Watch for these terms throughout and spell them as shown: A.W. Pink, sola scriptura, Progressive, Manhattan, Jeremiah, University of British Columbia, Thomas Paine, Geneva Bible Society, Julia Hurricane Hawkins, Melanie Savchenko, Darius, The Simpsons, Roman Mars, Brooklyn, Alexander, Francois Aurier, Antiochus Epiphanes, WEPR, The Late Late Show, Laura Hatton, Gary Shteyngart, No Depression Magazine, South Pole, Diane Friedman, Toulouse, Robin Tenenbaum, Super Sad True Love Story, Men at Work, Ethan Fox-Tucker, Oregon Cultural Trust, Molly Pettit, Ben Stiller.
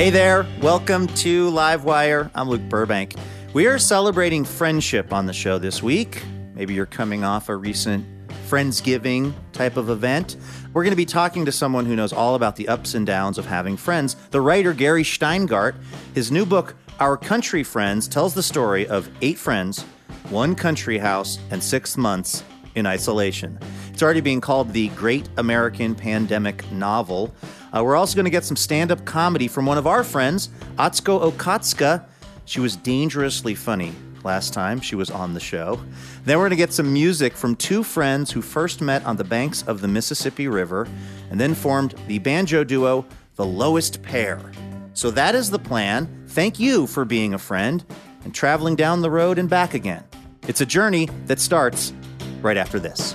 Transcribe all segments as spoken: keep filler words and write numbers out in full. Hey there, welcome to Livewire. I'm Luke Burbank. We are celebrating friendship on the show this week. Maybe you're coming off a recent Friendsgiving type of event. We're going to be talking to someone who knows all about the ups and downs of having friends, the writer Gary Shteyngart. His new book, Our Country Friends, tells the story of eight friends, one country house, and six months in isolation. It's already being called the Great American Pandemic Novel. Uh, we're also going to get some stand-up comedy from one of our friends, Atsuko Okatsuka. She was dangerously funny last time she was on the show. Then we're going to get some music from two friends who first met on the banks of the Mississippi River and then formed the banjo duo, The Lowest Pair. So that is the plan. Thank you for being a friend and traveling down the road and back again. It's a journey that starts right after this.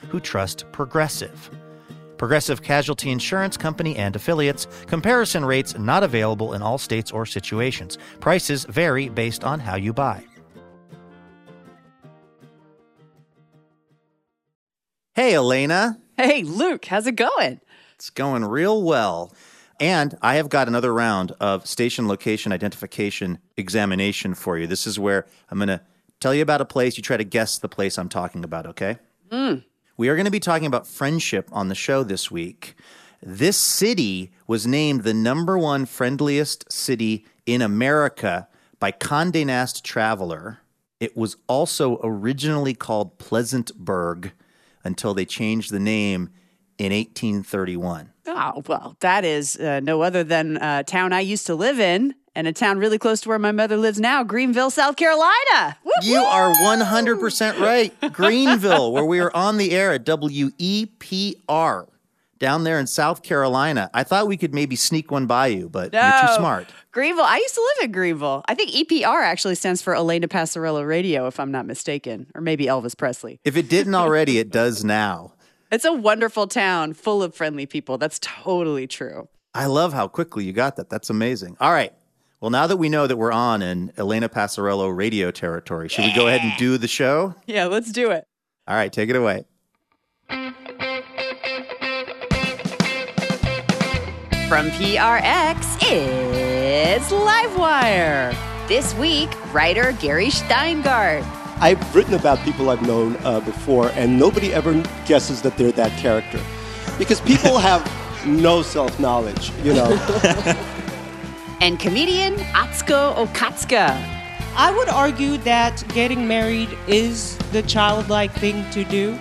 who trust Progressive. Progressive Casualty Insurance Company and affiliates. Comparison rates not available in all states or situations. Prices vary based on how you buy. Hey, Elena. Hey, Luke. How's it going? It's going real well. And I have got another round of station location identification examination for you. This is where I'm going to tell you about a place. You try to guess the place I'm talking about, okay? Mm. We are going to be talking about friendship on the show this week. This city was named the number one friendliest city in America by Condé Nast Traveler. It was also originally called Pleasantburg until they changed the name in eighteen thirty-one. Oh, well, that is uh, no other than a town I used to live in, and a town really close to where my mother lives now, Greenville, South Carolina. Woo-hoo! You are one hundred percent right. Greenville, where we are on the air at W E P R, down there in South Carolina. I thought we could maybe sneak one by you, but no. You're too smart. Greenville. I used to live in Greenville. I think E P R actually stands for Elena Passarello Radio, if I'm not mistaken, or maybe Elvis Presley. If it didn't already, it does now. It's a wonderful town full of friendly people. That's totally true. I love how quickly you got that. That's amazing. All right. Well, now that we know that we're on in Elena Passarello radio territory, should yeah. we go ahead and do the show? Yeah, let's do it. All right. Take it away. From P R X, it's Livewire. This week, writer Gary Shteyngart. I've written about people I've known uh, before, and nobody ever guesses that they're that character. Because people have no self-knowledge, you know. And comedian Atsuko Okatsuka. I would argue that getting married is the childlike thing to do.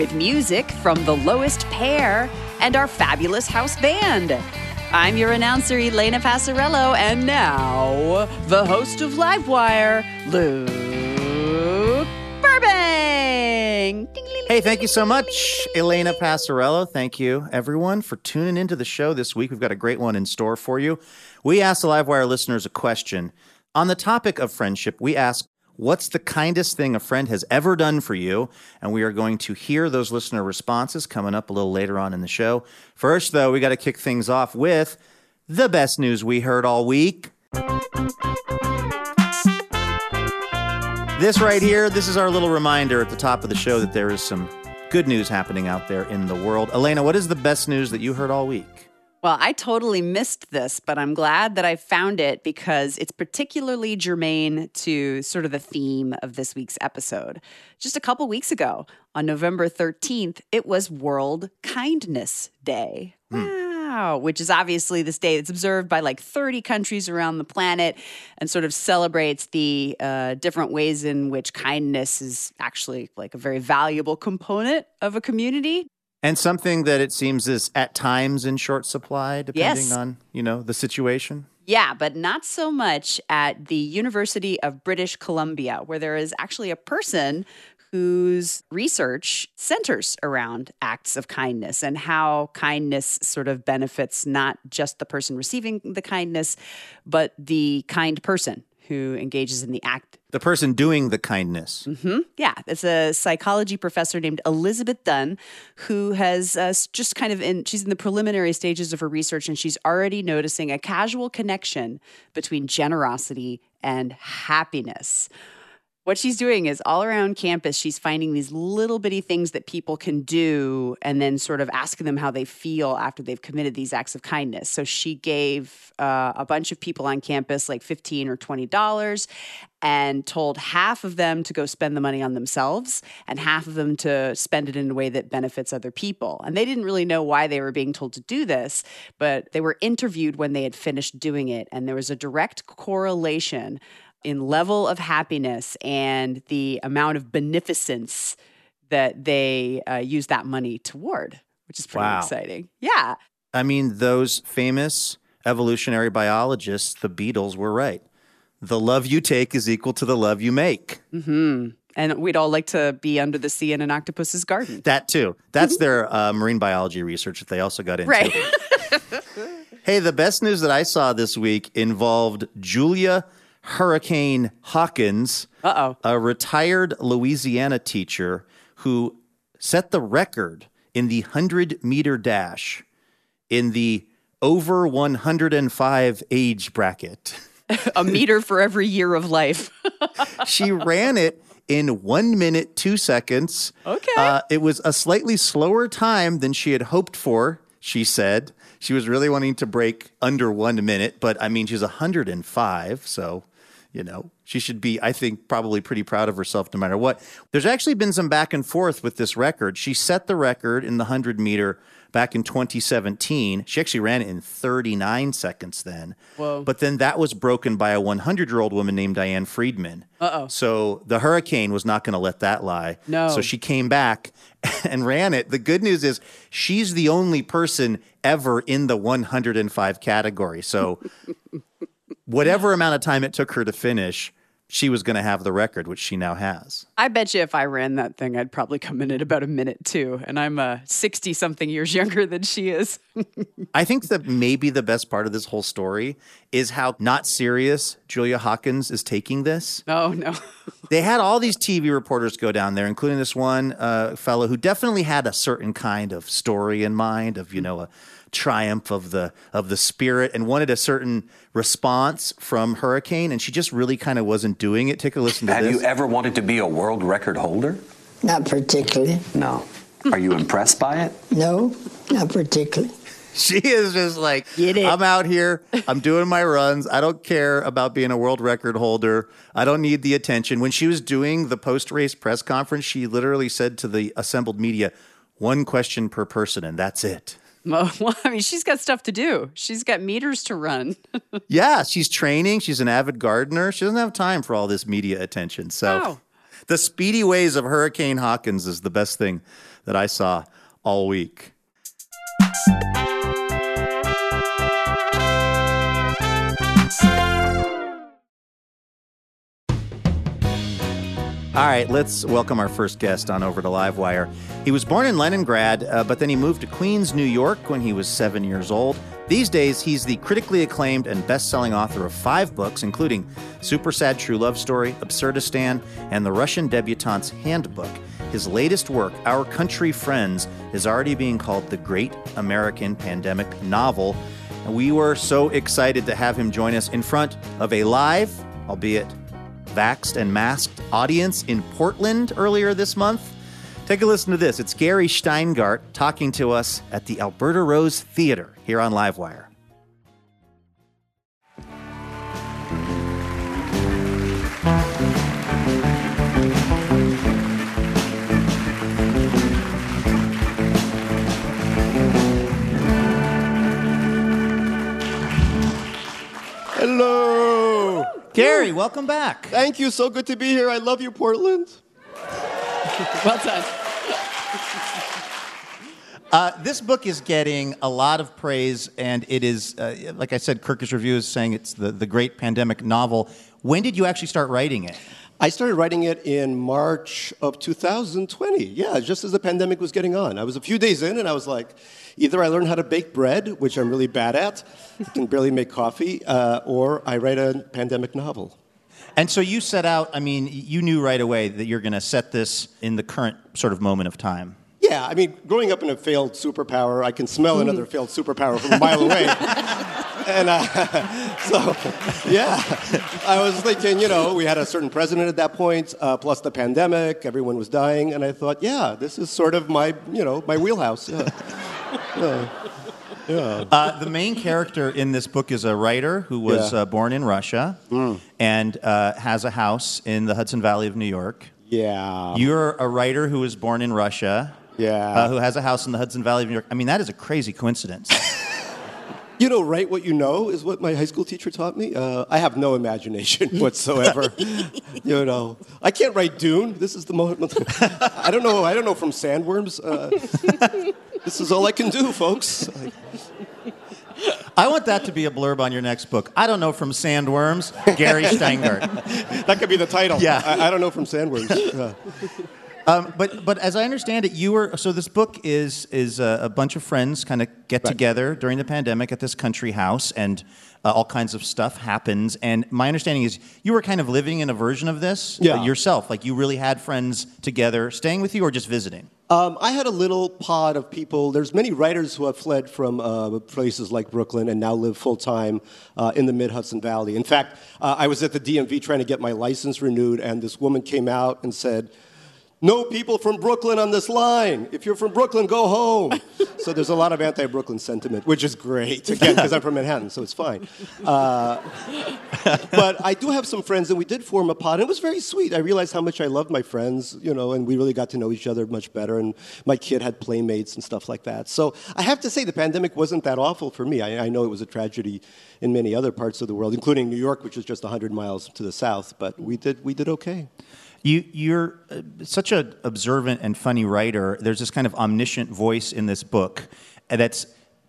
With music from The Lowest Pair and our fabulous house band. I'm your announcer, Elena Passarello, and now, the host of Livewire, Luke Burbank. Hey, thank you so much, Elena Passarello. Thank you, everyone, for tuning into the show this week. We've got a great one in store for you. We asked the Livewire listeners a question. On the topic of friendship, we asked, what's the kindest thing a friend has ever done for you? And we are going to hear those listener responses coming up a little later on in the show. First, though, we got to kick things off with the best news we heard all week. This right here, this is our little reminder at the top of the show that there is some good news happening out there in the world. Elena, what is the best news that you heard all week? Well, I totally missed this, but I'm glad that I found it because it's particularly germane to sort of the theme of this week's episode. Just a couple weeks ago, on November thirteenth, it was World Kindness Day. Hmm. Wow, which is obviously this day that's observed by like thirty countries around the planet and sort of celebrates the uh, different ways in which kindness is actually like a very valuable component of a community. And something that it seems is at times in short supply, depending yes. on, you know, the situation. Yeah, but not so much at the University of British Columbia, where there is actually a person whose research centers around acts of kindness and how kindness sort of benefits not just the person receiving the kindness, but the kind person who engages in the act. The person doing the kindness. Mm-hmm. Yeah. It's a psychology professor named Elizabeth Dunn who has uh, just kind of in, she's in the preliminary stages of her research and she's already noticing a casual connection between generosity and happiness. What she's doing is all around campus, she's finding these little bitty things that people can do and then sort of asking them how they feel after they've committed these acts of kindness. So she gave uh, a bunch of people on campus like fifteen or twenty dollars and told half of them to go spend the money on themselves and half of them to spend it in a way that benefits other people. And they didn't really know why they were being told to do this, but they were interviewed when they had finished doing it. And there was a direct correlation in level of happiness and the amount of beneficence that they uh, use that money toward, which is pretty wow. exciting. Yeah. I mean, those famous evolutionary biologists, the Beatles, were right. The love you take is equal to the love you make. Mm-hmm. And we'd all like to be under the sea in an octopus's garden. That too. That's mm-hmm. their uh, marine biology research that they also got into. Right. Hey, the best news that I saw this week involved Julia Hurricane Hawkins, Uh-oh. a retired Louisiana teacher who set the record in the hundred-meter dash in the over one hundred five age bracket. A meter for every year of life. She ran it in one minute, two seconds. Okay. Uh, it was a slightly slower time than she had hoped for, she said. She was really wanting to break under one minute, but, I mean, she's one hundred five, so... You know, she should be, I think, probably pretty proud of herself no matter what. There's actually been some back and forth with this record. She set the record in the hundred meter back in twenty seventeen. She actually ran it in thirty-nine seconds then. Whoa. But then that was broken by a hundred-year-old woman named Diane Friedman. Uh-oh. So the Hurricane was not going to let that lie. No. So she came back and ran it. The good news is she's the only person ever in the one hundred five category. So... Whatever amount of time it took her to finish, she was going to have the record, which she now has. I bet you if I ran that thing, I'd probably come in at about a minute, too. And I'm uh, sixty-something years younger than she is. I think that maybe the best part of this whole story is how not serious Julia Hawkins is taking this. Oh, no. They had all these T V reporters go down there, including this one uh, fellow who definitely had a certain kind of story in mind of, you know, a triumph of the of the spirit and wanted a certain response from Hurricane, and she just really kind of wasn't doing it. Take a listen to Have this. Have you ever wanted to be a world record holder? Not particularly. No. Are you impressed by it? No, not particularly. She is just like, Get it. I'm out here. I'm doing my runs. I don't care about being a world record holder. I don't need the attention. When she was doing the post-race press conference, she literally said to the assembled media, one question per person, and that's it. Well, I mean, she's got stuff to do. She's got meters to run. Yeah, she's training. She's an avid gardener. She doesn't have time for all this media attention. So wow. The speedy ways of Hurricane Hawkins is the best thing that I saw all week. All right, let's welcome our first guest on over to Livewire. He was born in Leningrad, uh, but then he moved to Queens, New York when he was seven years old. These days, he's the critically acclaimed and best-selling author of five books, including Super Sad True Love Story, Absurdistan, and The Russian Debutante's Handbook. His latest work, Our Country Friends, is already being called the Great American Pandemic Novel. And we were so excited to have him join us in front of a live, albeit vaxxed and masked audience in Portland earlier this month. Take a listen to this. It's Gary Shteyngart talking to us at the Alberta Rose Theater here on Livewire. Hello. Gary, welcome back. Thank you. So good to be here. I love you, Portland. Well done. Uh, this book is getting a lot of praise, and it is, uh, like I said, Kirkus Review is saying it's the, the great pandemic novel. When did you actually start writing it? I started writing it in March of two thousand twenty. Yeah, just as the pandemic was getting on. I was a few days in, and I was like, either I learn how to bake bread, which I'm really bad at, I can barely make coffee, uh, or I write a pandemic novel. And so you set out, I mean, you knew right away that you're going to set this in the current sort of moment of time. Yeah, I mean, growing up in a failed superpower, I can smell mm. another failed superpower from a mile away. And uh, so, yeah, I was thinking, you know, we had a certain president at that point, uh, plus the pandemic, everyone was dying, and I thought, yeah, this is sort of my, you know, my wheelhouse. Yeah. Yeah. Yeah. Uh, the main character in this book is a writer who was yeah. uh, born in Russia mm. and uh, has a house in the Hudson Valley of New York. Yeah. You're a writer who was born in Russia, yeah, uh, who has a house in the Hudson Valley of New York. I mean, that is a crazy coincidence. You know, write what you know is what my high school teacher taught me. Uh, I have no imagination whatsoever. You know, I can't write Dune. This is the moment. I don't know. I don't know from sandworms. Uh, this is all I can do, folks. I want that to be a blurb on your next book. I don't know from sandworms. Gary Shteyngart. That could be the title. Yeah. I, I don't know from sandworms. Uh. Um, but but as I understand it, you were so this book is is a, a bunch of friends kind of get right. together during the pandemic at this country house, and uh, all kinds of stuff happens. And my understanding is you were kind of living in a version of this yeah. yourself, like you really had friends together staying with you or just visiting. Um, I had a little pod of people. There's many writers who have fled from uh, places like Brooklyn and now live full-time uh, in the mid-Hudson Valley. In fact, uh, I was at the D M V trying to get my license renewed, and this woman came out and said, "No people from Brooklyn on this line. If you're from Brooklyn, go home." So there's a lot of anti-Brooklyn sentiment, which is great, again, because I'm from Manhattan, so it's fine. Uh, but I do have some friends, and we did form a pod. It was very sweet. I realized how much I loved my friends, you know, and we really got to know each other much better, and my kid had playmates and stuff like that. So I have to say the pandemic wasn't that awful for me. I, I know it was a tragedy in many other parts of the world, including New York, which is just one hundred miles to the south, but we did we did okay. You, you're such an observant and funny writer. There's this kind of omniscient voice in this book that's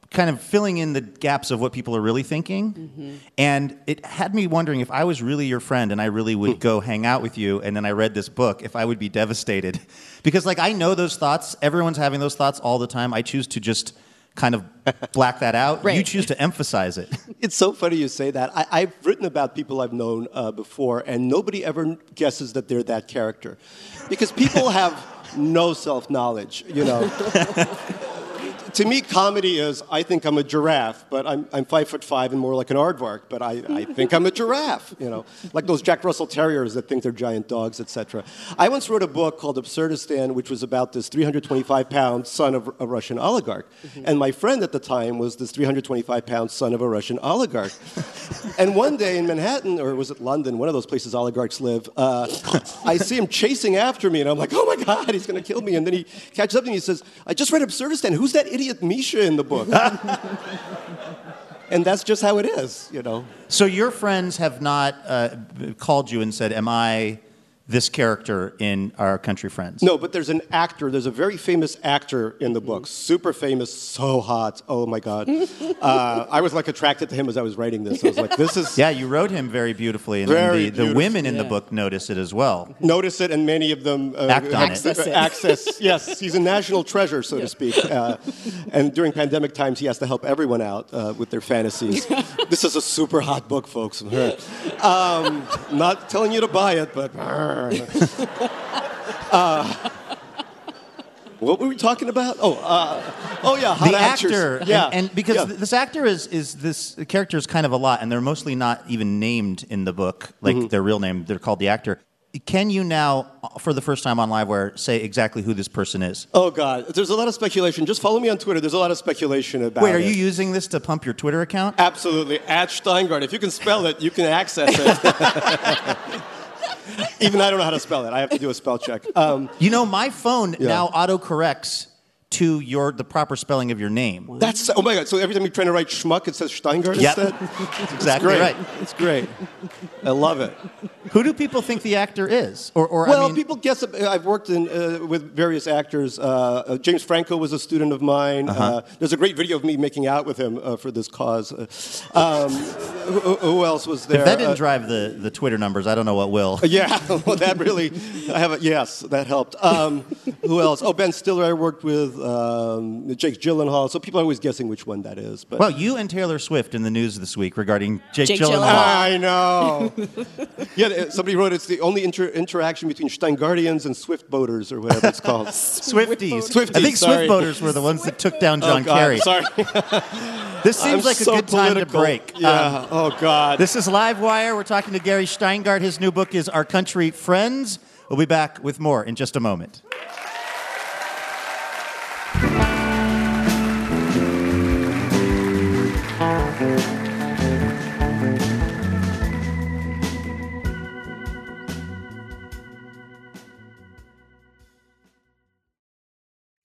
kind of filling in the gaps of what people are really thinking. Mm-hmm. And it had me wondering if I was really your friend and I really would go hang out with you and then I read this book, if I would be devastated. Because, like, I know those thoughts. Everyone's having those thoughts all the time. I choose to just kind of black that out. Right. You choose to emphasize it. It's so funny you say that. I, I've written about people I've known uh, before, and nobody ever guesses that they're that character. Because people have no self-knowledge, you know. To me, comedy is, I think I'm a giraffe, but I'm, I'm five foot five and more like an aardvark, but I, I think I'm a giraffe, you know, like those Jack Russell Terriers that think they're giant dogs, et cetera. I once wrote a book called Absurdistan, which was about this three hundred twenty-five pound son of a Russian oligarch. Mm-hmm. And my friend at the time was this three hundred twenty-five pound son of a Russian oligarch. And one day in Manhattan, or was it London, one of those places oligarchs live, uh, I see him chasing after me, and I'm like, oh my God, he's going to kill me. And then he catches up to me and he says, I just read Absurdistan. Who's that idiot? Misha in the book. And that's just how it is, you know. So your friends have not uh, called you and said, am I this character in Our Country Friends? No, but there's an actor, there's a very famous actor in the book, super famous, so hot, oh my God. Uh, I was like attracted to him as I was writing this. I was like, this is... Yeah, you wrote him very beautifully, and very the, beautiful. The women in yeah. the book notice it as well. Notice it, and many of them... Uh, Act on access it. Access, yes, he's a national treasure, so yeah. to speak. Uh, and during pandemic times, he has to help everyone out uh, with their fantasies. This is a super hot book, folks. Um, not telling you to buy it, but... uh, what were we talking about? Oh, uh, oh yeah, hot the actors. Actor, yeah, and, and because yeah. th- this actor is is this character is kind of a lot, and they're mostly not even named in the book, like mm-hmm. their real name. They're called the actor. Can you now, for the first time on Livewire, say exactly who this person is? Oh, God. There's a lot of speculation. Just follow me on Twitter. There's a lot of speculation about it. Wait, are it. you using this to pump your Twitter account? Absolutely. At Shteyngart. If you can spell it, you can access it. Even I don't know how to spell it. I have to do a spell check. Um, you know, my phone yeah. now autocorrects to your the proper spelling of your name. That's oh my God! So every time you're trying to write schmuck, it says Shteyngart yep. instead. That's exactly it's right. It's great. I love it. Who do people think the actor is? Or, or well, I mean... people guess. I've worked in uh, with various actors. Uh, James Franco was a student of mine. Uh-huh. uh, there's a great video of me making out with him uh, for this cause. Um, who, who else was there? If that didn't uh, drive the, the Twitter numbers, I don't know what will. Yeah, well, that really. I have a, yes, that helped. Um, who else? Oh, Ben Stiller. I worked with. Um, Jake Gyllenhaal. So people are always guessing which one that is. But well, you and Taylor Swift in the news this week regarding Jake, Jake Gyllenhaal. I know. Yeah, somebody wrote it's the only inter- interaction between Shteyngarians and Swift boaters or whatever it's called. Swifties. Swifties. I think sorry. Swift boaters were the ones Swift that took down John oh, God, Kerry. Sorry. This seems I'm like so a good political. time to break. Yeah. Um, oh God. This is Livewire. We're talking to Gary Shteyngart. His new book is Our Country Friends. We'll be back with more in just a moment.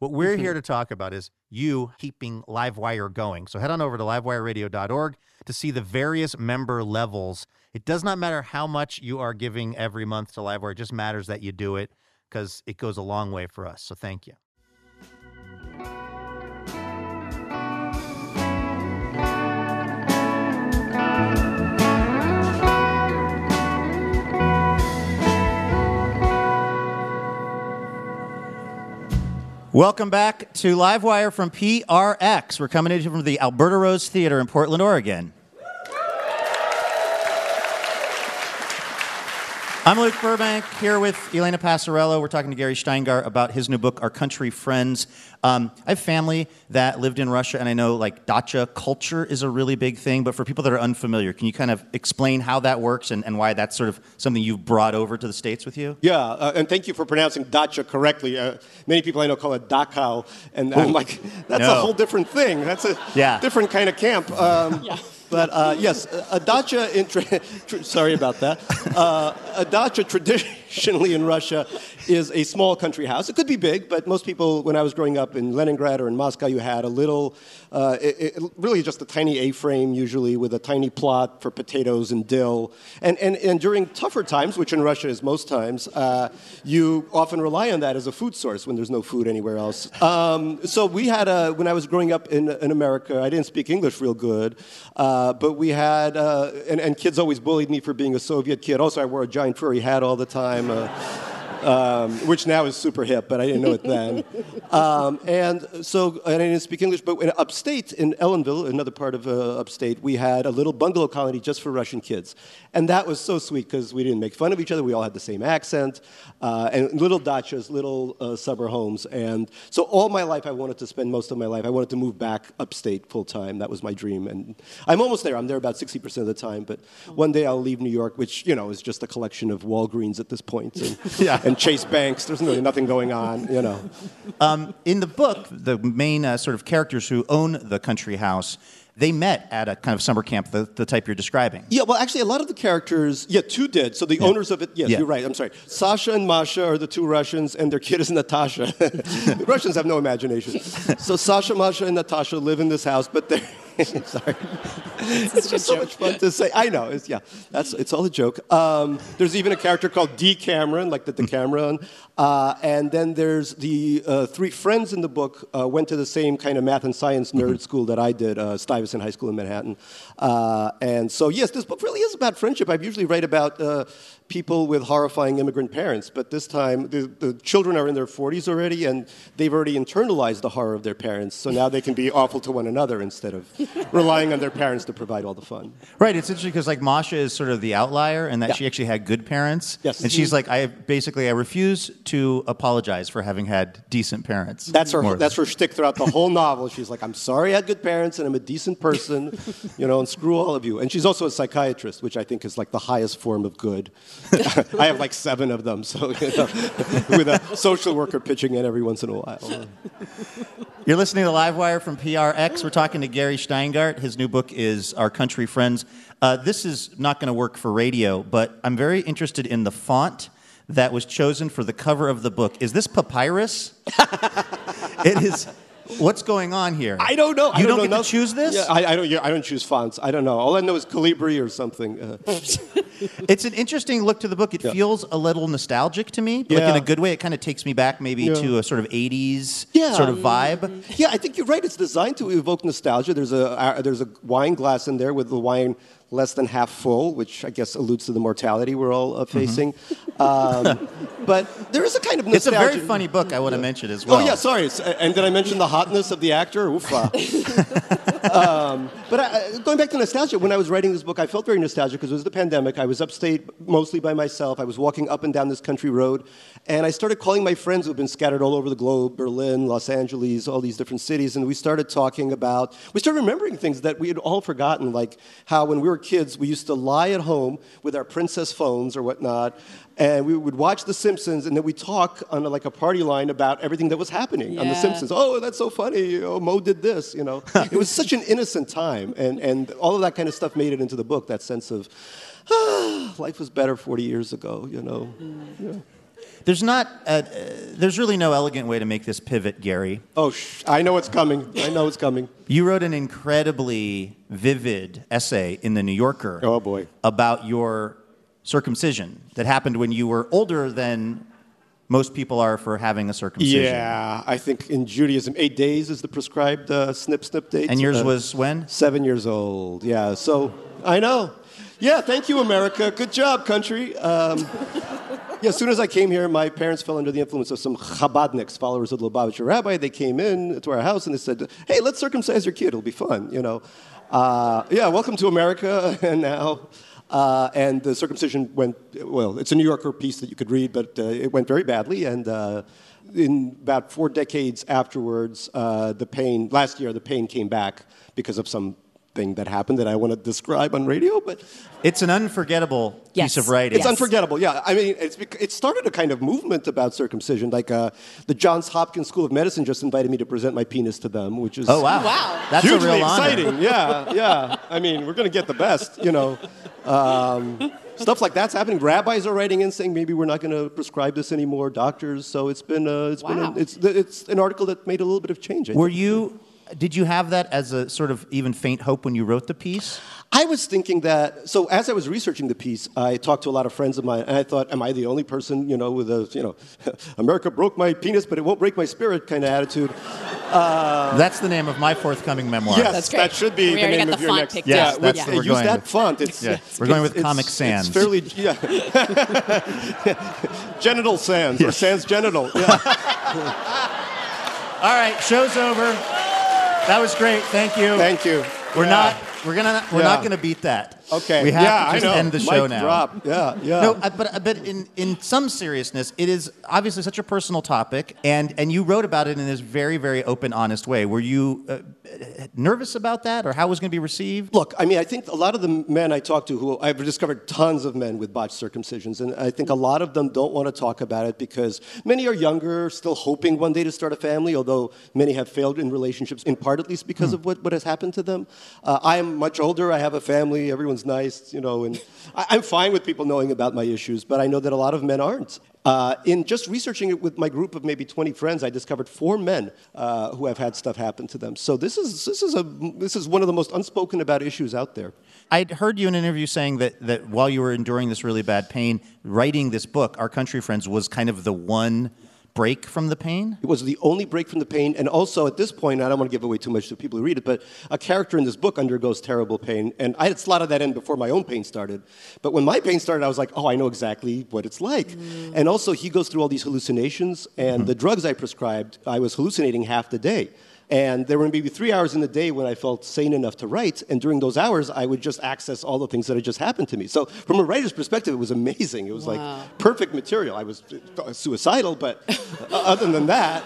What we're mm-hmm. here to talk about is you keeping Livewire going. So head on over to livewire radio dot org to see the various member levels. It does not matter how much you are giving every month to Livewire. It just matters that you do it because it goes a long way for us. So thank you. Welcome back to Livewire from P R X. We're coming in from the Alberta Rose Theater in Portland, Oregon. I'm Luke Burbank here with Elena Passarello. We're talking to Gary Shteyngart about his new book, Our Country Friends. Um, I have family that lived in Russia, and I know like dacha culture is a really big thing. But for people that are unfamiliar, can you kind of explain how that works and, and why that's sort of something you've brought over to the States with you? Yeah, uh, and thank you for pronouncing dacha correctly. Uh, many people I know call it Dachau, and I'm like, that's no. a whole different thing. That's a yeah. different kind of camp. Um, yeah. But uh, yes, a dacha, intra- tr- sorry about that, uh, a dacha traditionally in Russia is a small country house. It could be big, but most people, when I was growing up in Leningrad or in Moscow, you had a little, uh, it, it, really just a tiny A-frame usually with a tiny plot for potatoes and dill. And, and, and during tougher times, which in Russia is most times, uh, you often rely on that as a food source when there's no food anywhere else. Um, so we had a, when I was growing up in, in America, I didn't speak English real good, uh, Uh, but we had, uh, and, and kids always bullied me for being a Soviet kid. Also, I wore a giant furry hat all the time. Uh, um, which now is super hip, but I didn't know it then. Um, and so, and I didn't speak English, but in upstate, in Ellenville, another part of uh, upstate, we had a little bungalow colony just for Russian kids. And that was so sweet because we didn't make fun of each other. We all had the same accent. Uh, and little dachas, little uh, summer homes. And so all my life, I wanted to spend most of my life, I wanted to move back upstate full time. That was my dream. And I'm almost there. I'm there about sixty percent of the time. But one day I'll leave New York, which, you know, is just a collection of Walgreens at this point. And, yeah. and Chase Banks. There's really nothing going on, you know. Um, in the book, the main uh, sort of characters who own the country house, they met at a kind of summer camp, the, the type you're describing. Yeah, well, actually, a lot of the characters, yeah, two did. So the yeah. owners of it, yes, yeah. you're right. I'm sorry. Sasha and Masha are the two Russians, and their kid is Natasha. The Russians have no imagination. So Sasha, Masha, and Natasha live in this house, but they're... Sorry. It's, it's just so joke. much fun to say. I know. It's, yeah, that's it's all a joke. Um, there's even a character called D. Cameron, like the Decameron. Uh, and then there's the uh, three friends in the book uh, went to the same kind of math and science nerd mm-hmm. school that I did, uh, Stuyvesant High School in Manhattan. Uh, and so, yes, this book really is about friendship. I usually write about uh, people with horrifying immigrant parents. But this time, the, the children are in their forties already, and they've already internalized the horror of their parents. So now they can be awful to one another instead of... relying on their parents to provide all the fun. Right, it's interesting because like Masha is sort of the outlier and that yeah. she actually had good parents. Yes. And she's like, I basically, I refuse to apologize for having had decent parents. That's her That's her shtick throughout the whole novel. She's like, I'm sorry I had good parents and I'm a decent person, you know, and screw all of you. And she's also a psychiatrist, which I think is like the highest form of good. I have like seven of them, so, you know, with a social worker pitching in every once in a while. You're listening to LiveWire from P R X. We're talking to Gary Shteyngart. His new book is Our Country Friends. Uh, this is not going to work for radio, but I'm very interested in the font that was chosen for the cover of the book. Is this papyrus? It is... What's going on here? I don't know. You I don't, don't know get enough. to choose this? Yeah, I, I, don't, yeah, I don't choose fonts. I don't know. All I know is Calibri or something. Uh. It's an interesting look to the book. It yeah. feels a little nostalgic to me, but yeah. like in a good way. It kind of takes me back maybe yeah. to a sort of eighties yeah. sort of vibe. Yeah, I think you're right. It's designed to evoke nostalgia. There's a uh, there's a wine glass in there with the wine less than half full, which I guess alludes to the mortality we're all uh, facing. Mm-hmm. um, but there is a kind of nostalgia. It's a very funny book, I want to yeah. mention as well. Oh, yeah, sorry. And did I mention the hotness of the actor? Oofa. um, but I, going back to nostalgia, when I was writing this book, I felt very nostalgic because it was the pandemic. I was upstate mostly by myself. I was walking up and down this country road, and I started calling my friends who had been scattered all over the globe, Berlin, Los Angeles, all these different cities, and we started talking about, we started remembering things that we had all forgotten, like how when we were kids, we used to lie at home with our princess phones or whatnot, and we would watch The Simpsons, and then we talk on a, like a party line about everything that was happening yeah. on The Simpsons. Oh, that's so funny. Oh, Mo did this. You know, it was such an innocent time, and and all of that kind of stuff made it into the book. That sense of ah, life was better forty years ago. You know. Yeah. There's not. A, uh, there's really no elegant way to make this pivot, Gary. Oh, sh- I know it's coming. I know it's coming. You wrote an incredibly vivid essay in The New Yorker. Oh boy. About your circumcision that happened when you were older than most people are for having a circumcision. Yeah, I think in Judaism, eight days is the prescribed uh, snip snip date. And yours uh, was when? Seven years old. Yeah. So I know. Yeah. Thank you, America. Good job, country. Um, Yeah, as soon as I came here, my parents fell under the influence of some Chabadniks, followers of the Lubavitcher rabbi. They came in to our house and they said, hey, let's circumcise your kid. It'll be fun, you know. Uh, yeah, welcome to America. And now, uh, and the circumcision went, well, it's a New Yorker piece that you could read, but uh, it went very badly. And uh, in about four decades afterwards, uh, the pain, last year, the pain came back because of some thing that happened that I want to describe on radio, but... It's an unforgettable yes. piece of writing. It's yes. unforgettable, yeah. I mean, it's, it started a kind of movement about circumcision. Like, uh, the Johns Hopkins School of Medicine just invited me to present my penis to them, which is... Oh, wow. Wow. That's a real honor. Hugely exciting, yeah, yeah. I mean, we're going to get the best, you know. Um, stuff like that's happening. Rabbis are writing in saying maybe we're not going to prescribe this anymore, doctors. So it's been, uh, it's wow. been, a, it's, it's an article that made a little bit of change. I were think. you... did you have that as a sort of even faint hope when you wrote the piece? I was thinking that, so as I was researching the piece, I talked to a lot of friends of mine, and I thought, am I the only person, you know, with a, you know, America broke my penis, but it won't break my spirit kind of attitude. Uh, That's the name of my forthcoming memoir. Yes, That's that should be we the name of the your next. Yes, yeah, that's yeah. What we're use going that with. Font. It's, yeah. it's, we're going with it's, Comic it's, Sans. It's fairly, yeah. Genital Sans, yes. Or Sans Genital. Yeah. All right, show's over. That was great. Thank you. Thank you. We're yeah. not. We're gonna. We're yeah. not gonna beat that. Okay. We have yeah, to just I know. end the Mic show now. Drop. Yeah. Yeah. No, but but in in some seriousness, it is obviously such a personal topic, and and you wrote about it in this very very open, honest way. Were you uh, nervous about that, or how it was going to be received? Look, I mean, I think a lot of the men I talked to, who I've discovered tons of men with botched circumcisions, and I think a lot of them don't want to talk about it because many are younger, still hoping one day to start a family, although many have failed in relationships, in part at least because mm. of what, what has happened to them. Uh, I am much older. I have a family. Everyone's nice, you know, and I, I'm fine with people knowing about my issues, but I know that a lot of men aren't. Uh, in just researching it with my group of maybe twenty friends, I discovered four men uh, who have had stuff happen to them. So this is this is a this is one of the most unspoken about issues out there. I'd heard you in an interview saying that that while you were enduring this really bad pain, writing this book, Our Country Friends, was kind of the one break from the pain? It was the only break from the pain, and also at this point, I don't want to give away too much to people who read it, but a character in this book undergoes terrible pain, and I had slotted that in before my own pain started. But when my pain started, I was like, oh, I know exactly what it's like. Mm. And also, he goes through all these hallucinations, and mm. the drugs I prescribed, I was hallucinating half the day. And there were maybe three hours in the day when I felt sane enough to write, and during those hours, I would just access all the things that had just happened to me. So from a writer's perspective, it was amazing. It was wow. like perfect material. I was suicidal, but other than that,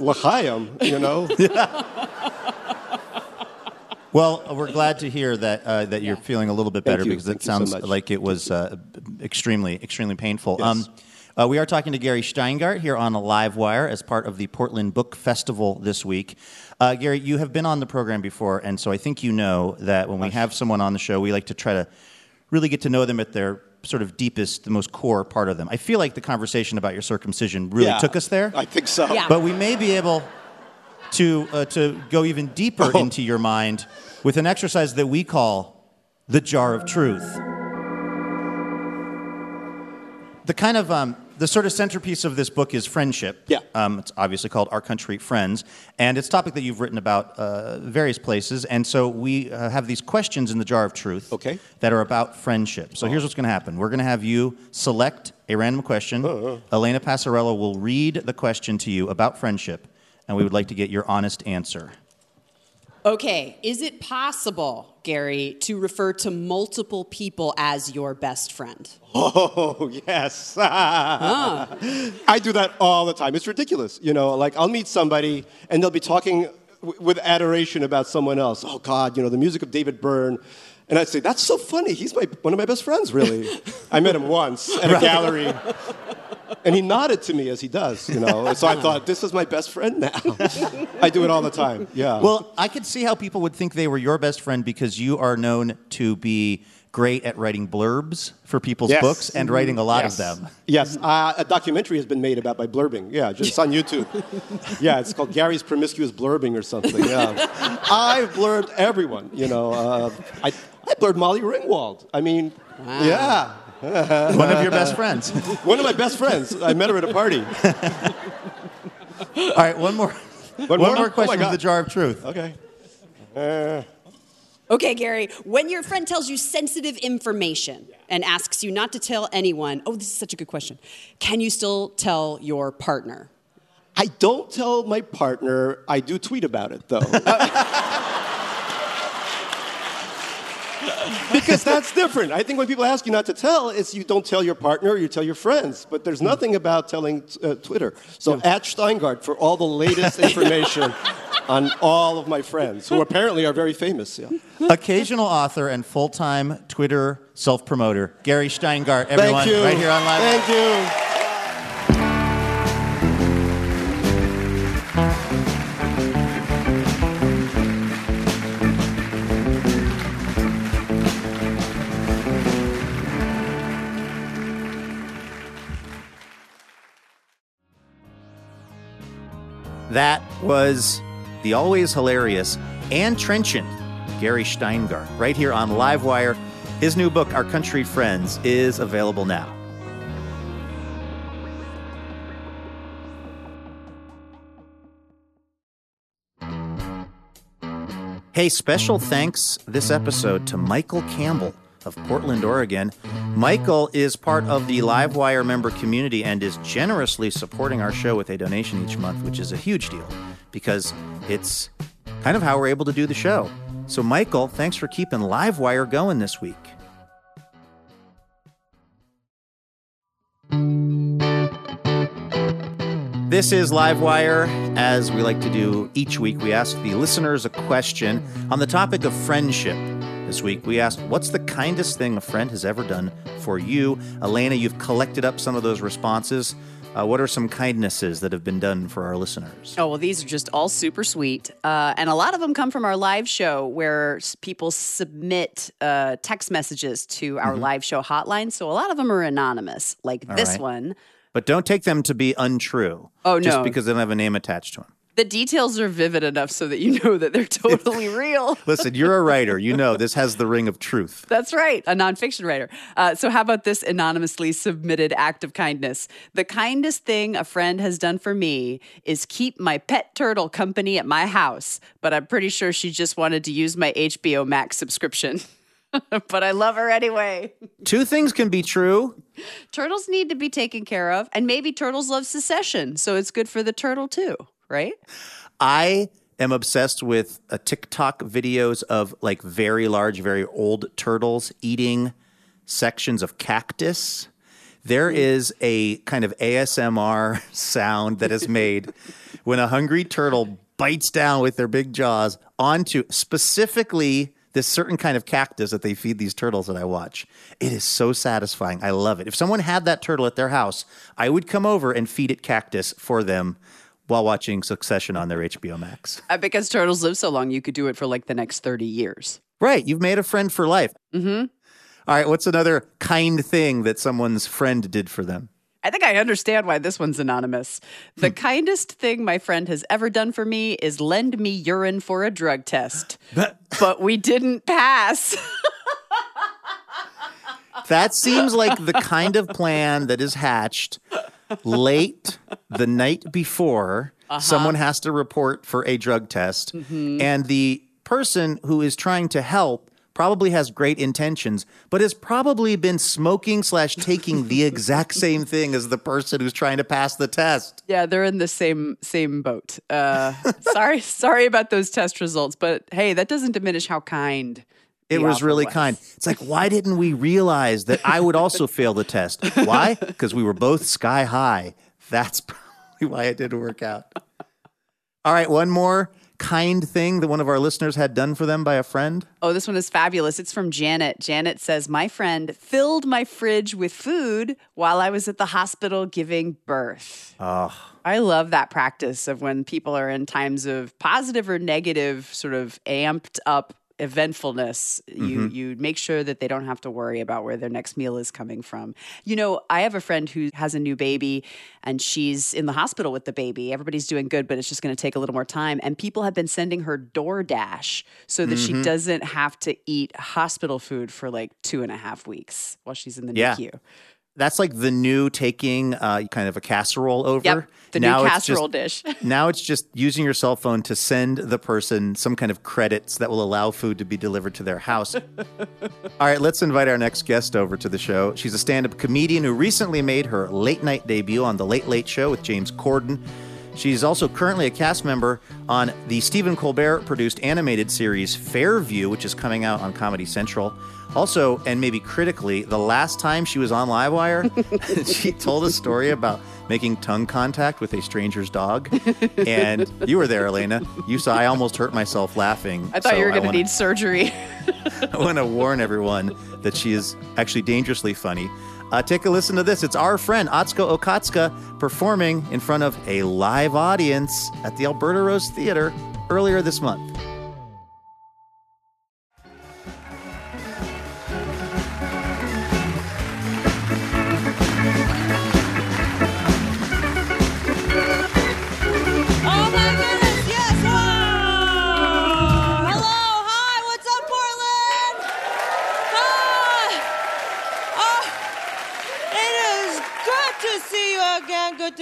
l'chaim, you know? Well, we're glad to hear that uh, that you're yeah. feeling a little bit better, because Thank it sounds so like it was uh, extremely, extremely painful. Yes. Um, Uh, we are talking to Gary Shteyngart here on Livewire as part of the Portland Book Festival this week. Uh, Gary, you have been on the program before, and so I think you know that when we have someone on the show, we like to try to really get to know them at their sort of deepest, the most core part of them. I feel like the conversation about your circumcision really yeah, took us there. I think so. Yeah. But we may be able to uh, to go even deeper oh. into your mind with an exercise that we call the Jar of Truth. The kind of... Um, The sort of centerpiece of this book is friendship. Yeah. Um, it's obviously called Our Country Friends, and it's a topic that you've written about uh, various places, and so we uh, have these questions in the Jar of Truth okay. that are about friendship. So oh. here's what's going to happen. We're going to have you select a random question. Oh, oh. Elena Passarello will read the question to you about friendship, and we would like to get your honest answer. Okay. Is it possible, Gary, to refer to multiple people as your best friend? Oh, yes. Ah. I do that all the time. It's ridiculous. You know, like I'll meet somebody and they'll be talking w- with adoration about someone else. Oh, God, you know, the music of David Byrne. And I'd say, that's so funny. He's my one of my best friends, really. I met him once at a right. gallery. And he nodded to me as he does, you know. And so I thought, this is my best friend now. I do it all the time, yeah. Well, I could see how people would think they were your best friend because you are known to be great at writing blurbs for people's yes. books and writing a lot yes. of them. Yes, uh, a documentary has been made about my blurbing. Yeah, just on YouTube. Yeah, it's called Gary's Promiscuous Blurbing or something, yeah. I've blurbed everyone, you know. Uh, I, I blurbed Molly Ringwald. I mean, wow. yeah. One of your best friends. One of my best friends. I met her at a party. All right, one more, one more? more question oh from the Jar of Truth. Okay. Uh. Okay, Gary. When your friend tells you sensitive information yeah. and asks you not to tell anyone, oh, this is such a good question. Can you still tell your partner? I don't tell my partner. I do tweet about it, though. Because that's different. I think when people ask you not to tell, it's you don't tell your partner or you tell your friends. But there's nothing about telling uh, Twitter. So yeah. at Shteyngart for all the latest information on all of my friends, who apparently are very famous. Yeah. Occasional author and full-time Twitter self-promoter, Gary Shteyngart, everyone. Thank you. Right here on Live. Thank you. That was the always hilarious and trenchant Gary Shteyngart, right here on Livewire. His new book, Our Country Friends, is available now. Hey, special thanks this episode to Michael Campbell of Portland, Oregon. Michael is part of the Livewire member community and is generously supporting our show with a donation each month, which is a huge deal because it's kind of how we're able to do the show. So, Michael, thanks for keeping Livewire going this week. This is Livewire. As we like to do each week, we ask the listeners a question on the topic of friendship. This week, we asked, what's the kindest thing a friend has ever done for you? Elena, you've collected up some of those responses. Uh, what are some kindnesses that have been done for our listeners? Oh, well, these are just all super sweet. Uh, and a lot of them come from our live show where people submit uh, text messages to our mm-hmm. live show hotline. So a lot of them are anonymous, like all this right. one. But don't take them to be untrue. Oh, no. Just because they don't have a name attached to them. The details are vivid enough so that you know that they're totally real. Listen, you're a writer. You know this has the ring of truth. That's right, a nonfiction writer. Uh, so how about this anonymously submitted act of kindness? The kindest thing a friend has done for me is keep my pet turtle company at my house, but I'm pretty sure she just wanted to use my H B O Max subscription. But I love her anyway. Two things can be true. Turtles need to be taken care of, and maybe turtles love secession, so it's good for the turtle too. Right? I am obsessed with uh, TikTok videos of like very large, very old turtles eating sections of cactus. There is a kind of A S M R sound that is made when a hungry turtle bites down with their big jaws onto specifically this certain kind of cactus that they feed these turtles that I watch. It is so satisfying. I love it. If someone had that turtle at their house, I would come over and feed it cactus for them while watching Succession on their H B O Max. Because turtles live so long, you could do it for like the next thirty years. Right. You've made a friend for life. Mm-hmm. All right. What's another kind thing that someone's friend did for them? I think I understand why this one's anonymous. The kindest thing my friend has ever done for me is lend me urine for a drug test. But, but we didn't pass. That seems like the kind of plan that is hatched late the night before. Uh-huh. Someone has to report for a drug test, mm-hmm. and the person who is trying to help probably has great intentions, but has probably been smoking slash taking the exact same thing as the person who's trying to pass the test. Yeah, they're in the same same boat. Uh, sorry, sorry about those test results, but hey, that doesn't diminish how kind. It was really was. kind. It's like, why didn't we realize that I would also fail the test? Why? Because we were both sky high. That's probably why it didn't work out. All right, one more kind thing that one of our listeners had done for them by a friend. Oh, this one is fabulous. It's from Janet. Janet says, my friend filled my fridge with food while I was at the hospital giving birth. Oh. I love that practice of when people are in times of positive or negative, sort of amped up eventfulness. Mm-hmm. You you make sure that they don't have to worry about where their next meal is coming from. You know, I have a friend who has a new baby and she's in the hospital with the baby. Everybody's doing good, but it's just going to take a little more time. And people have been sending her DoorDash so that mm-hmm. she doesn't have to eat hospital food for like two and a half weeks while she's in the yeah. N I C U. That's like the new taking uh, kind of a casserole over. Yep, the now new casserole just, dish. Now it's just using your cell phone to send the person some kind of credits that will allow food to be delivered to their house. All right, let's invite our next guest over to the show. She's a stand-up comedian who recently made her late-night debut on The Late Late Show with James Corden. She's also currently a cast member on the Stephen Colbert-produced animated series Fairview, which is coming out on Comedy Central. Also, and maybe critically, the last time she was on Livewire, she told a story about making tongue contact with a stranger's dog. And you were there, Elena. You saw I almost hurt myself laughing. I thought so you were going to need surgery. I want to warn everyone that she is actually dangerously funny. Uh, take a listen to this. It's our friend Atsuko Okatsuka performing in front of a live audience at the Alberta Rose Theater earlier this month. Oh my goodness, yes! Wow.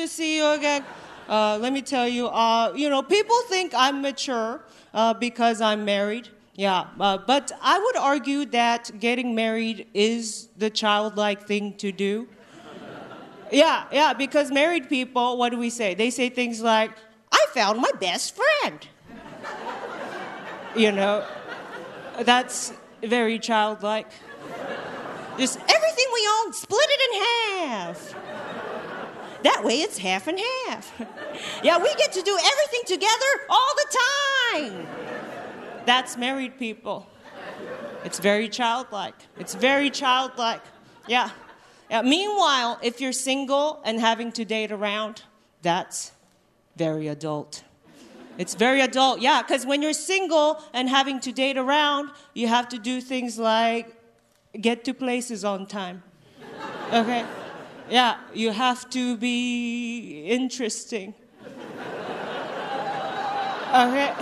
to see you again. Uh, let me tell you, uh, you know, people think I'm mature uh, because I'm married. Yeah, uh, but I would argue that getting married is the childlike thing to do. Yeah, yeah, because married people, what do we say? They say things like, I found my best friend. You know, that's very childlike. Just everything we own, split it in half. That way it's half and half. Yeah, we get to do everything together all the time. That's married people. It's very childlike. It's very childlike. Yeah. Yeah. Meanwhile, if you're single and having to date around, that's very adult. It's very adult. Yeah, because when you're single and having to date around, you have to do things like get to places on time. Okay? Yeah, you have to be interesting. Okay?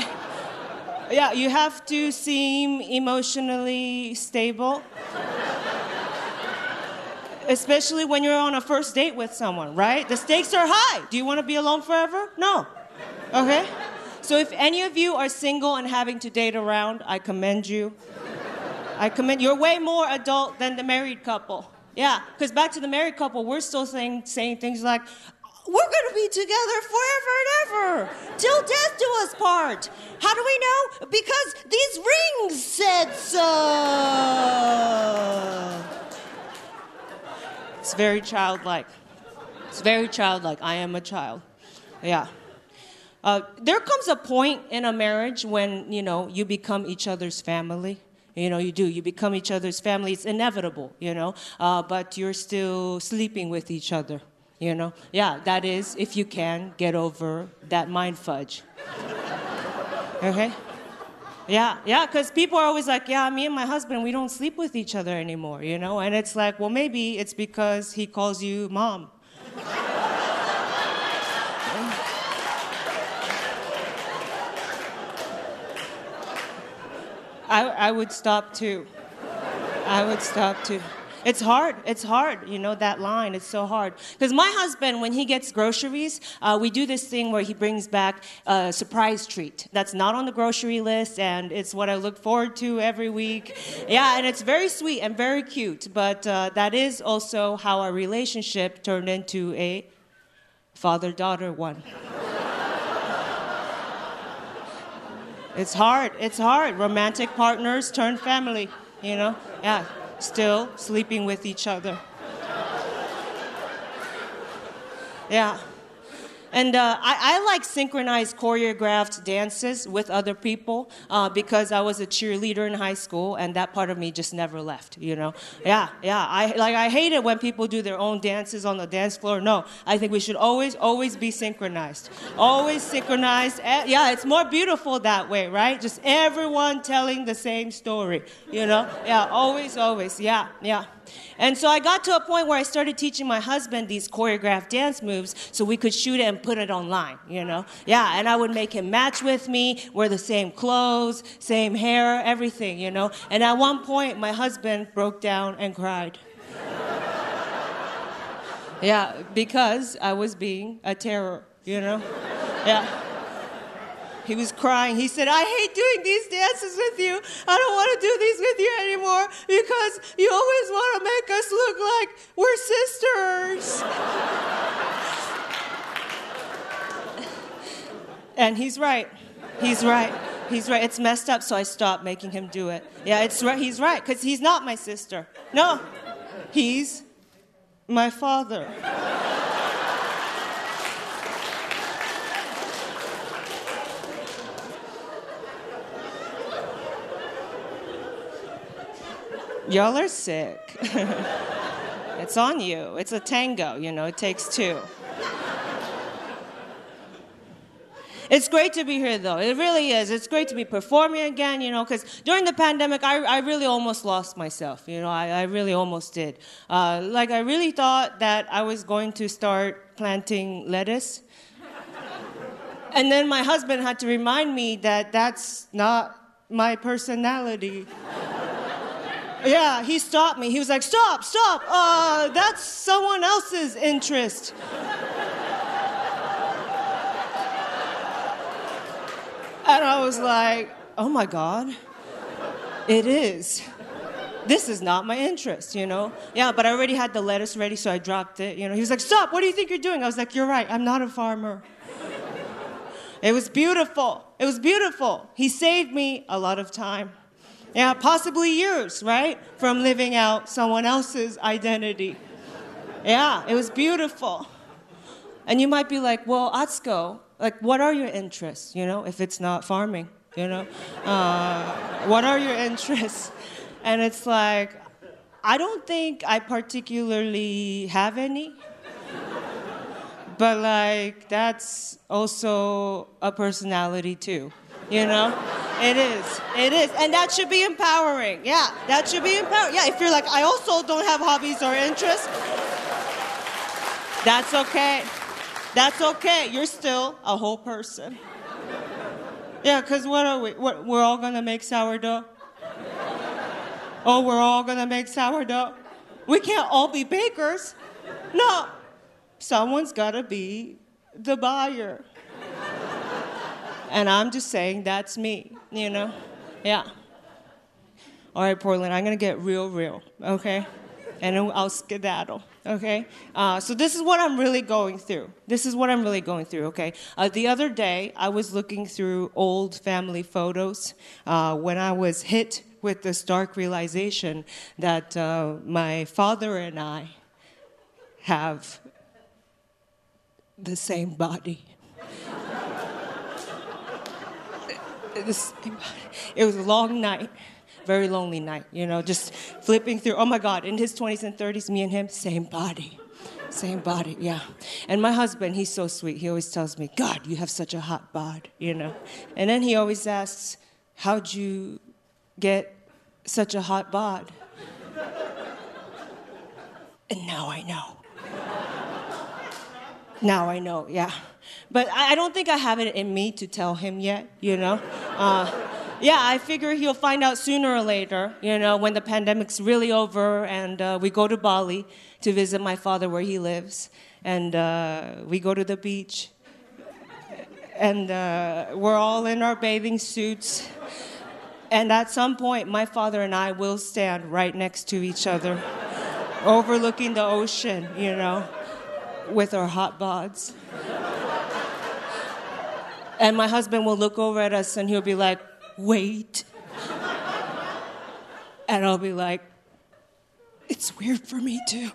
Yeah, you have to seem emotionally stable. Especially when you're on a first date with someone, right? The stakes are high. Do you want to be alone forever? No. Okay? So if any of you are single and having to date around, I commend you. I commend, you're way more adult than the married couple. Yeah, because back to the married couple, we're still saying, saying things like, we're going to be together forever and ever, till death do us part. How do we know? Because these rings said so. It's very childlike. It's very childlike. I am a child. Yeah. Uh, there comes a point in a marriage when, you know, you become each other's family. You know, you do. You become each other's family. It's inevitable, you know, uh, but you're still sleeping with each other. You know, yeah, that is, if you can, get over that mind fudge. Okay? Yeah, yeah, because people are always like, yeah, me and my husband, we don't sleep with each other anymore, you know? And it's like, well, maybe it's because he calls you mom. I, I would stop, too. I would stop, too. It's hard. It's hard, you know, that line. It's so hard. Because my husband, when he gets groceries, uh, we do this thing where he brings back a surprise treat that's not on the grocery list, and it's what I look forward to every week. Yeah, and it's very sweet and very cute, but uh, that is also how our relationship turned into a father-daughter one. It's hard. It's hard. Romantic partners turn family, you know? Yeah. Still sleeping with each other. Yeah. And uh, I, I like synchronized choreographed dances with other people uh, because I was a cheerleader in high school and that part of me just never left, you know? Yeah, yeah. I, like, I hate it when people do their own dances on the dance floor. No, I think we should always, always be synchronized. Always synchronized. Yeah, it's more beautiful that way, right? Just everyone telling the same story, you know? Yeah, always, always. Yeah, yeah. And so I got to a point where I started teaching my husband these choreographed dance moves so we could shoot it and put it online, you know? Yeah, and I would make him match with me, wear the same clothes, same hair, everything, you know? And at one point, my husband broke down and cried. Yeah, because I was being a terror, you know? Yeah. He was crying. He said, I hate doing these dances with you. I don't want to do these with you anymore because you always want to make us look like we're sisters. And he's right. He's right. He's right. It's messed up, so I stopped making him do it. Yeah, it's right. He's right because he's not my sister. No, he's my father. Y'all are sick. It's on you. It's a tango, you know, it takes two. It's great to be here, though. It really is. It's great to be performing again, you know, because during the pandemic, I, I really almost lost myself. You know, I, I really almost did. Uh, like, I really thought that I was going to start planting lettuce. And then my husband had to remind me that that's not my personality. Yeah, he stopped me. He was like, stop, stop. Uh, that's someone else's interest. And I was like, oh my God, it is. This is not my interest, you know? Yeah, but I already had the lettuce ready, so I dropped it. You know, he was like, stop, what do you think you're doing? I was like, you're right, I'm not a farmer. It was beautiful. It was beautiful. He saved me a lot of time. Yeah, possibly years, right? From living out someone else's identity. Yeah, it was beautiful. And you might be like, well, Atsuko, like, what are your interests, you know, if it's not farming, you know? Uh, what are your interests? And it's like, I don't think I particularly have any. But, like, that's also a personality, too, you know? It is. It is. And that should be empowering. Yeah, that should be empowering. Yeah, if you're like, I also don't have hobbies or interests, that's okay. That's okay. You're still a whole person. Yeah, because what are we? What, we're all going to make sourdough? Oh, we're all going to make sourdough? We can't all be bakers. No. Someone's got to be the buyer. And I'm just saying that's me, you know? Yeah. All right, Portland, I'm going to get real, real, okay? And I'll skedaddle, okay? Uh, so this is what I'm really going through. This is what I'm really going through, okay? Uh, the other day, I was looking through old family photos uh, when I was hit with this dark realization that uh, my father and I have the same body. the same body. It was a long night, very lonely night, you know, just flipping through, oh my God, in his twenties and thirties, me and him, same body. Same body, yeah. And my husband, he's so sweet. He always tells me, God, you have such a hot bod, you know. And then he always asks, how'd you get such a hot bod? And now I know. Now I know, yeah. But I don't think I have it in me to tell him yet, you know? Uh, yeah, I figure he'll find out sooner or later, you know, when the pandemic's really over and uh, we go to Bali to visit my father where he lives. And uh, we go to the beach. And uh, we're all in our bathing suits. And at some point, my father and I will stand right next to each other, overlooking the ocean, you know, with our hot bods. And my husband will look over at us and he'll be like, wait. And I'll be like, it's weird for me too.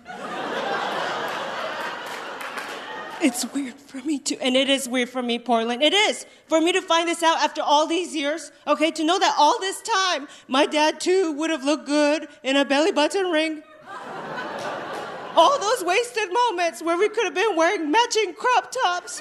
It's weird for me too. And it is weird for me, Portland. It is. For me to find this out after all these years, okay, to know that all this time, my dad too would have looked good in a belly button ring. All those wasted moments where we could have been wearing matching crop tops,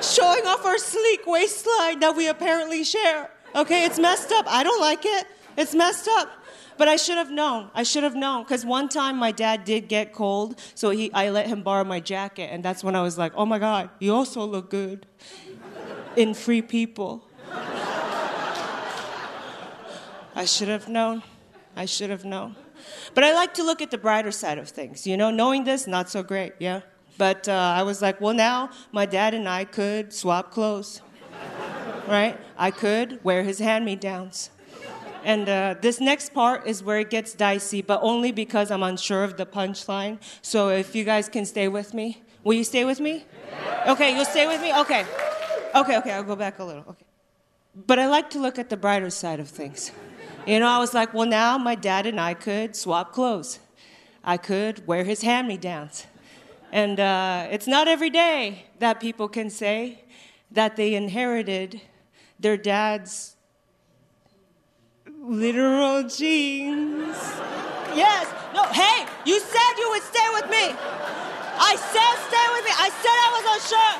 showing off our sleek waistline that we apparently share. Okay, it's messed up. I don't like it. It's messed up. But I should have known. I should have known. Because one time my dad did get cold, so he, I let him borrow my jacket. And that's when I was like, oh my God, you also look good in Free People. I should have known. I should have known. But I like to look at the brighter side of things, you know? Knowing this, not so great, yeah? But uh, I was like, well, now my dad and I could swap clothes, right? I could wear his hand-me-downs. And uh, this next part is where it gets dicey, but only because I'm unsure of the punchline. So if you guys can stay with me. Will you stay with me? Okay, you'll stay with me? Okay. Okay, okay, I'll go back a little. Okay. But I like to look at the brighter side of things. You know, I was like, well, now my dad and I could swap clothes. I could wear his hand-me-downs. And uh, it's not every day that people can say that they inherited their dad's literal genes. Yes. No, hey, you said you would stay with me. I said stay with me. I said I was unsure.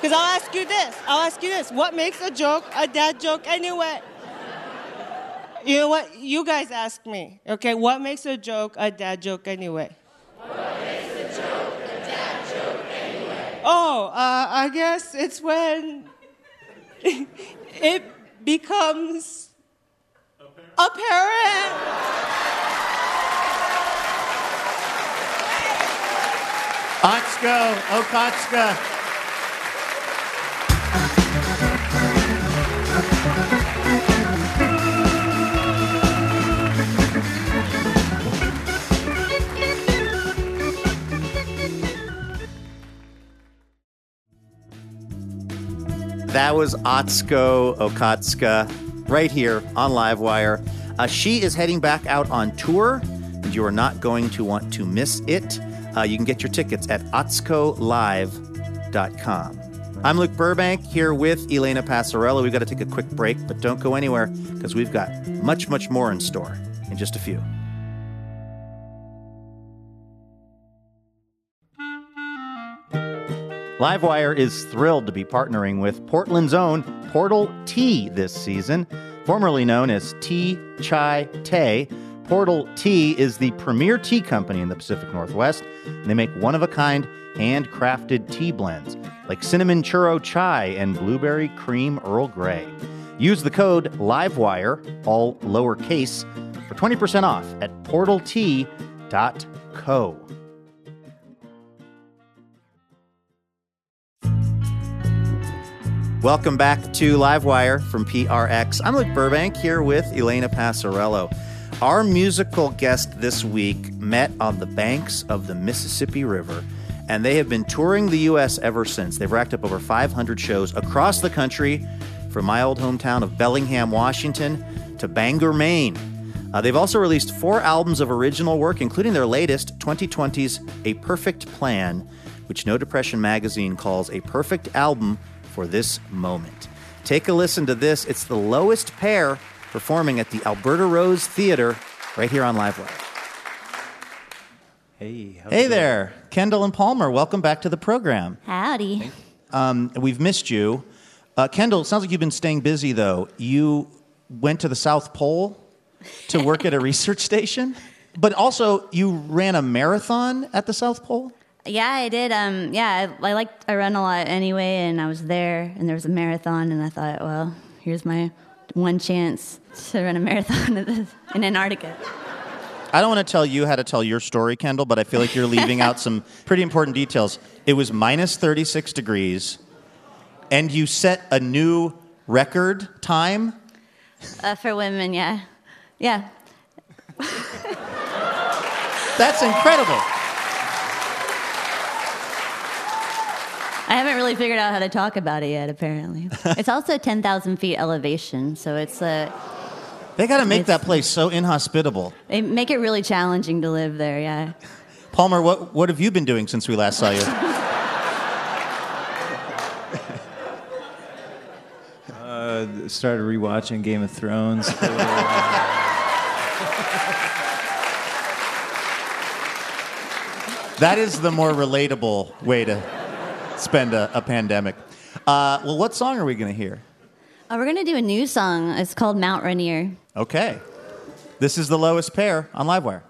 Because I'll ask you this. I'll ask you this. What makes a joke a dad joke anyway? You know what? You guys ask me, okay? What makes a joke a dad joke anyway? What makes a joke a dad joke anyway? Oh, uh, I guess it's when it becomes apparent. Atsuko Okatsuka. That was Atsuko Okatsuka right here on Livewire. Uh, she is heading back out on tour, and you are not going to want to miss it. Uh, you can get your tickets at atsuko live dot com. I'm Luke Burbank here with Elena Passarello. We've got to take a quick break, but don't go anywhere because we've got much, much more in store in just a few. Livewire is thrilled to be partnering with Portland's own Portal Tea this season. Formerly known as Tea Chai Tay, Portal Tea is the premier tea company in the Pacific Northwest. They make one-of-a-kind, handcrafted tea blends like cinnamon churro chai and blueberry cream Earl Grey. Use the code LiveWire, all lowercase, for twenty percent off at portal tea dot co. Welcome back to Livewire from P R X. I'm Luke Burbank here with Elena Passarello. Our musical guest this week met on the banks of the Mississippi River, and they have been touring the U S ever since. They've racked up over five hundred shows across the country, from my old hometown of Bellingham, Washington, to Bangor, Maine. Uh, they've also released four albums of original work, including their latest, twenty twenty's A Perfect Plan, which No Depression magazine calls a perfect album for this moment. Take a listen to this. It's The Lowest Pair performing at the Alberta Rose Theater right here on Livewire. Hey. Hey there. Going? Kendall and Palmer, welcome back to the program. Howdy. Um, we've missed you. Uh, Kendall, it sounds like you've been staying busy, though. You went to the South Pole to work at a research station, but also you ran a marathon at the South Pole? Yeah, I did. Um, yeah, I, I liked I run a lot anyway, and I was there, and there was a marathon, and I thought, well, here's my one chance to run a marathon in Antarctica. I don't want to tell you how to tell your story, Kendall, but I feel like you're leaving out some pretty important details. It was minus thirty-six degrees, and you set a new record time? Uh, for women, yeah. Yeah. That's incredible. I haven't really figured out how to talk about it yet, apparently. It's also ten thousand feet elevation, so it's a... They got to make that place so inhospitable. They make it really challenging to live there, yeah. Palmer, what what have you been doing since we last saw you? uh, started rewatching Game of Thrones. For, uh... That is the more relatable way to spend a, a pandemic. Uh, well, what song are we going to hear? Oh, we're going to do a new song. It's called Mount Rainier. Okay. This is The Lowest Pair on Livewire.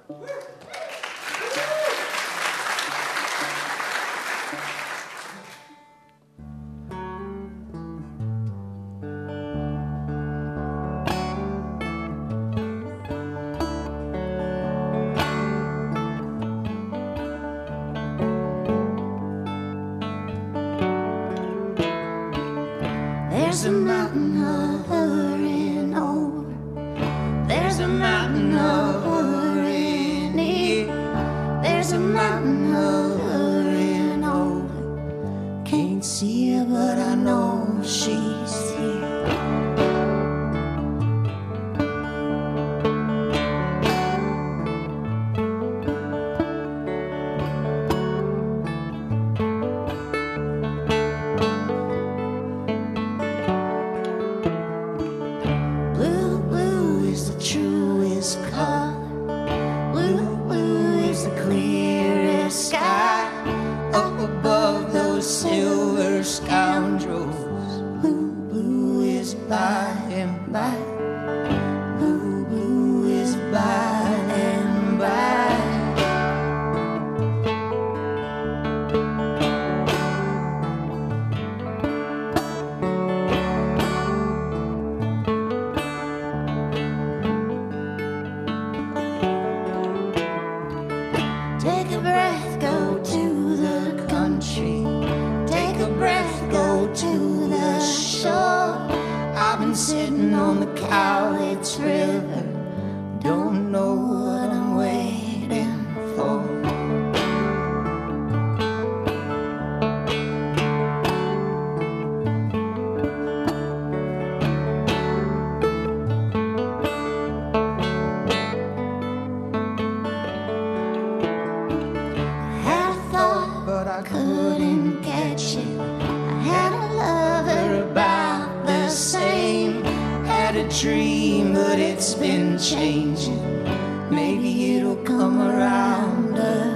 been changing. Maybe it'll come around again.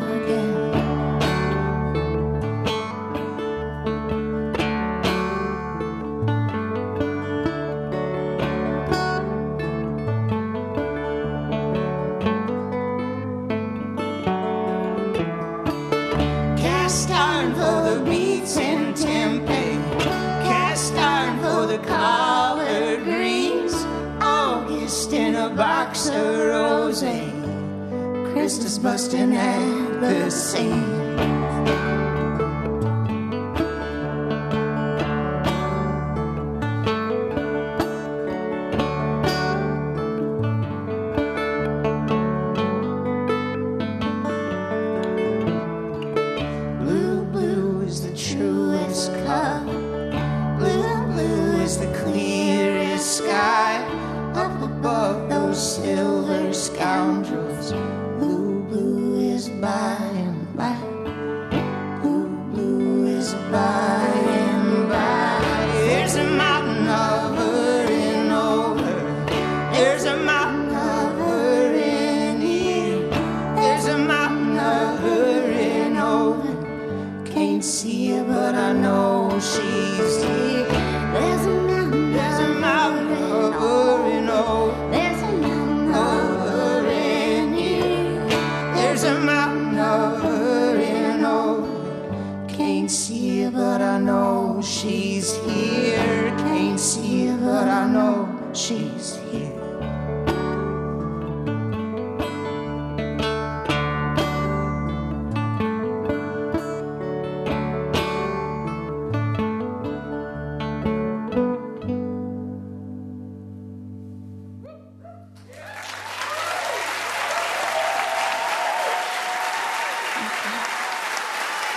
Box of rosé, Christmas busting at the seams. Blue, blue is the truest color. Blue, blue is the clearest sky. Up above silver scoundrels, blue, blue is by and by, blue, blue is by and by. There's a mountain of her and over, there's a mountain of her and here, there's a mountain of her and over. Can't see her, but I know she's here. There's a mountain, there's a mountain of her and over. But I know she's here. Can't see her, but I know she's here.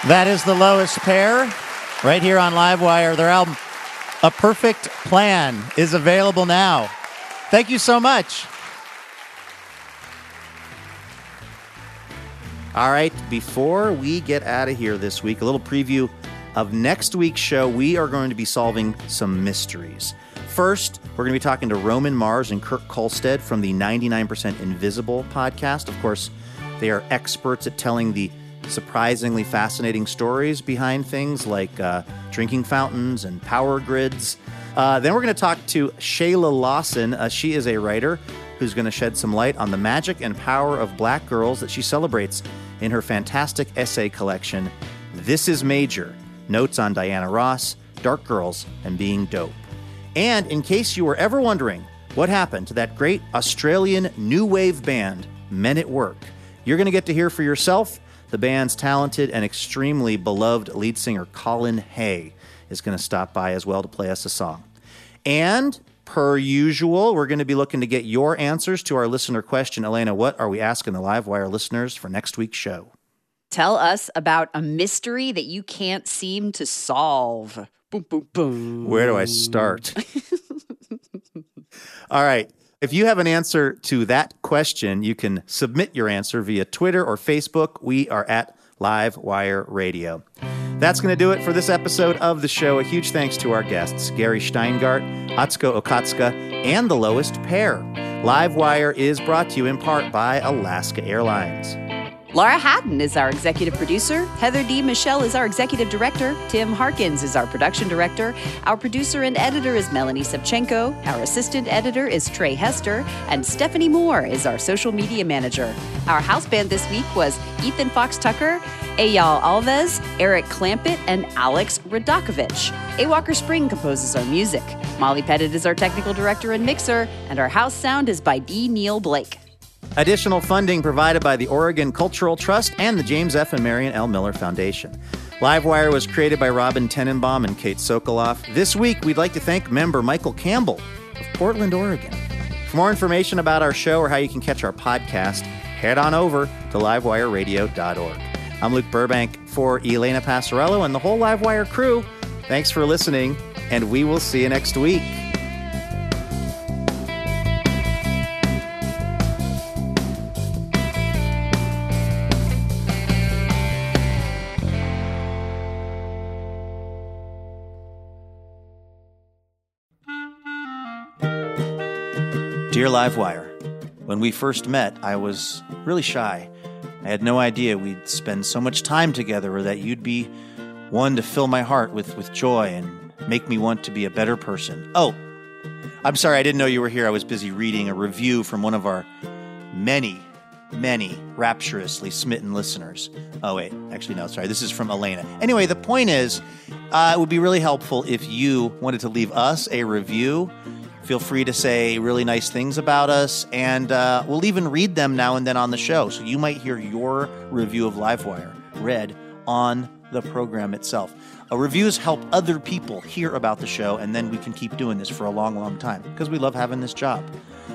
That is The Lowest Pair, right here on Livewire. Their album, A Perfect Plan, is available now. Thank you so much. All right, before we get out of here this week, a little preview of next week's show. We are going to be solving some mysteries. First, we're going to be talking to Roman Mars and Kirk Kolstad from the ninety-nine percent Invisible podcast. Of course, they are experts at telling the surprisingly fascinating stories behind things like uh, drinking fountains and power grids. Uh, then we're going to talk to Shayla Lawson. Uh, she is a writer who's going to shed some light on the magic and power of black girls that she celebrates in her fantastic essay collection, This Is Major, Notes on Diana Ross, Dark Girls, and Being Dope. And in case you were ever wondering what happened to that great Australian new wave band, Men at Work, you're going to get to hear for yourself. The band's talented and extremely beloved lead singer Colin Hay is going to stop by as well to play us a song. And per usual, we're going to be looking to get your answers to our listener question. Elena, what are we asking the Livewire listeners for next week's show? Tell us about a mystery that you can't seem to solve. Boom, boom, boom. Where do I start? All right. If you have an answer to that question, you can submit your answer via Twitter or Facebook. We are at Livewire Radio. That's going to do it for this episode of the show. A huge thanks to our guests, Gary Shteyngart, Atsuko Okatsuka, and The Lowest Pair. Livewire is brought to you in part by Alaska Airlines. Laura Hatton is our executive producer. Heather D. Michelle is our executive director. Tim Harkins is our production director. Our producer and editor is Melanie Savchenko. Our assistant editor is Trey Hester. And Stephanie Moore is our social media manager. Our house band this week was Ethan Fox-Tucker, Eyal Alves, Eric Clampett, and Alex Radakovich. A. Walker Spring composes our music. Molly Pettit is our technical director and mixer. And our house sound is by D. Neil Blake. Additional funding provided by the Oregon Cultural Trust and the James F. and Marion L. Miller Foundation. Livewire was created by Robin Tenenbaum and Kate Sokoloff. This week, we'd like to thank member Michael Campbell of Portland, Oregon. For more information about our show or how you can catch our podcast, head on over to livewire radio dot org. I'm Luke Burbank for Elena Passarello and the whole Livewire crew. Thanks for listening, and we will see you next week. Dear Livewire, When we first met, I was really shy. I had no idea we'd spend so much time together, or that you'd be one to fill my heart with, with joy and make me want to be a better person. Oh, I'm sorry, I didn't know you were here. I was busy reading a review from one of our many, many rapturously smitten listeners. Oh, wait, actually, no, sorry. This is from Elena. Anyway, the point is, uh, it would be really helpful if you wanted to leave us a review. Feel free to say really nice things about us, and uh, we'll even read them now and then on the show. So you might hear your review of Livewire read on the program itself. Uh, reviews help other people hear about the show, and then we can keep doing this for a long, long time because we love having this job.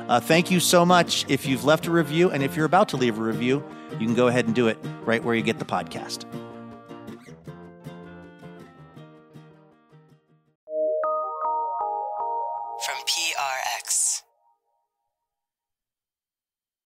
Uh, thank you so much if you've left a review, and if you're about to leave a review, you can go ahead and do it right where you get the podcast.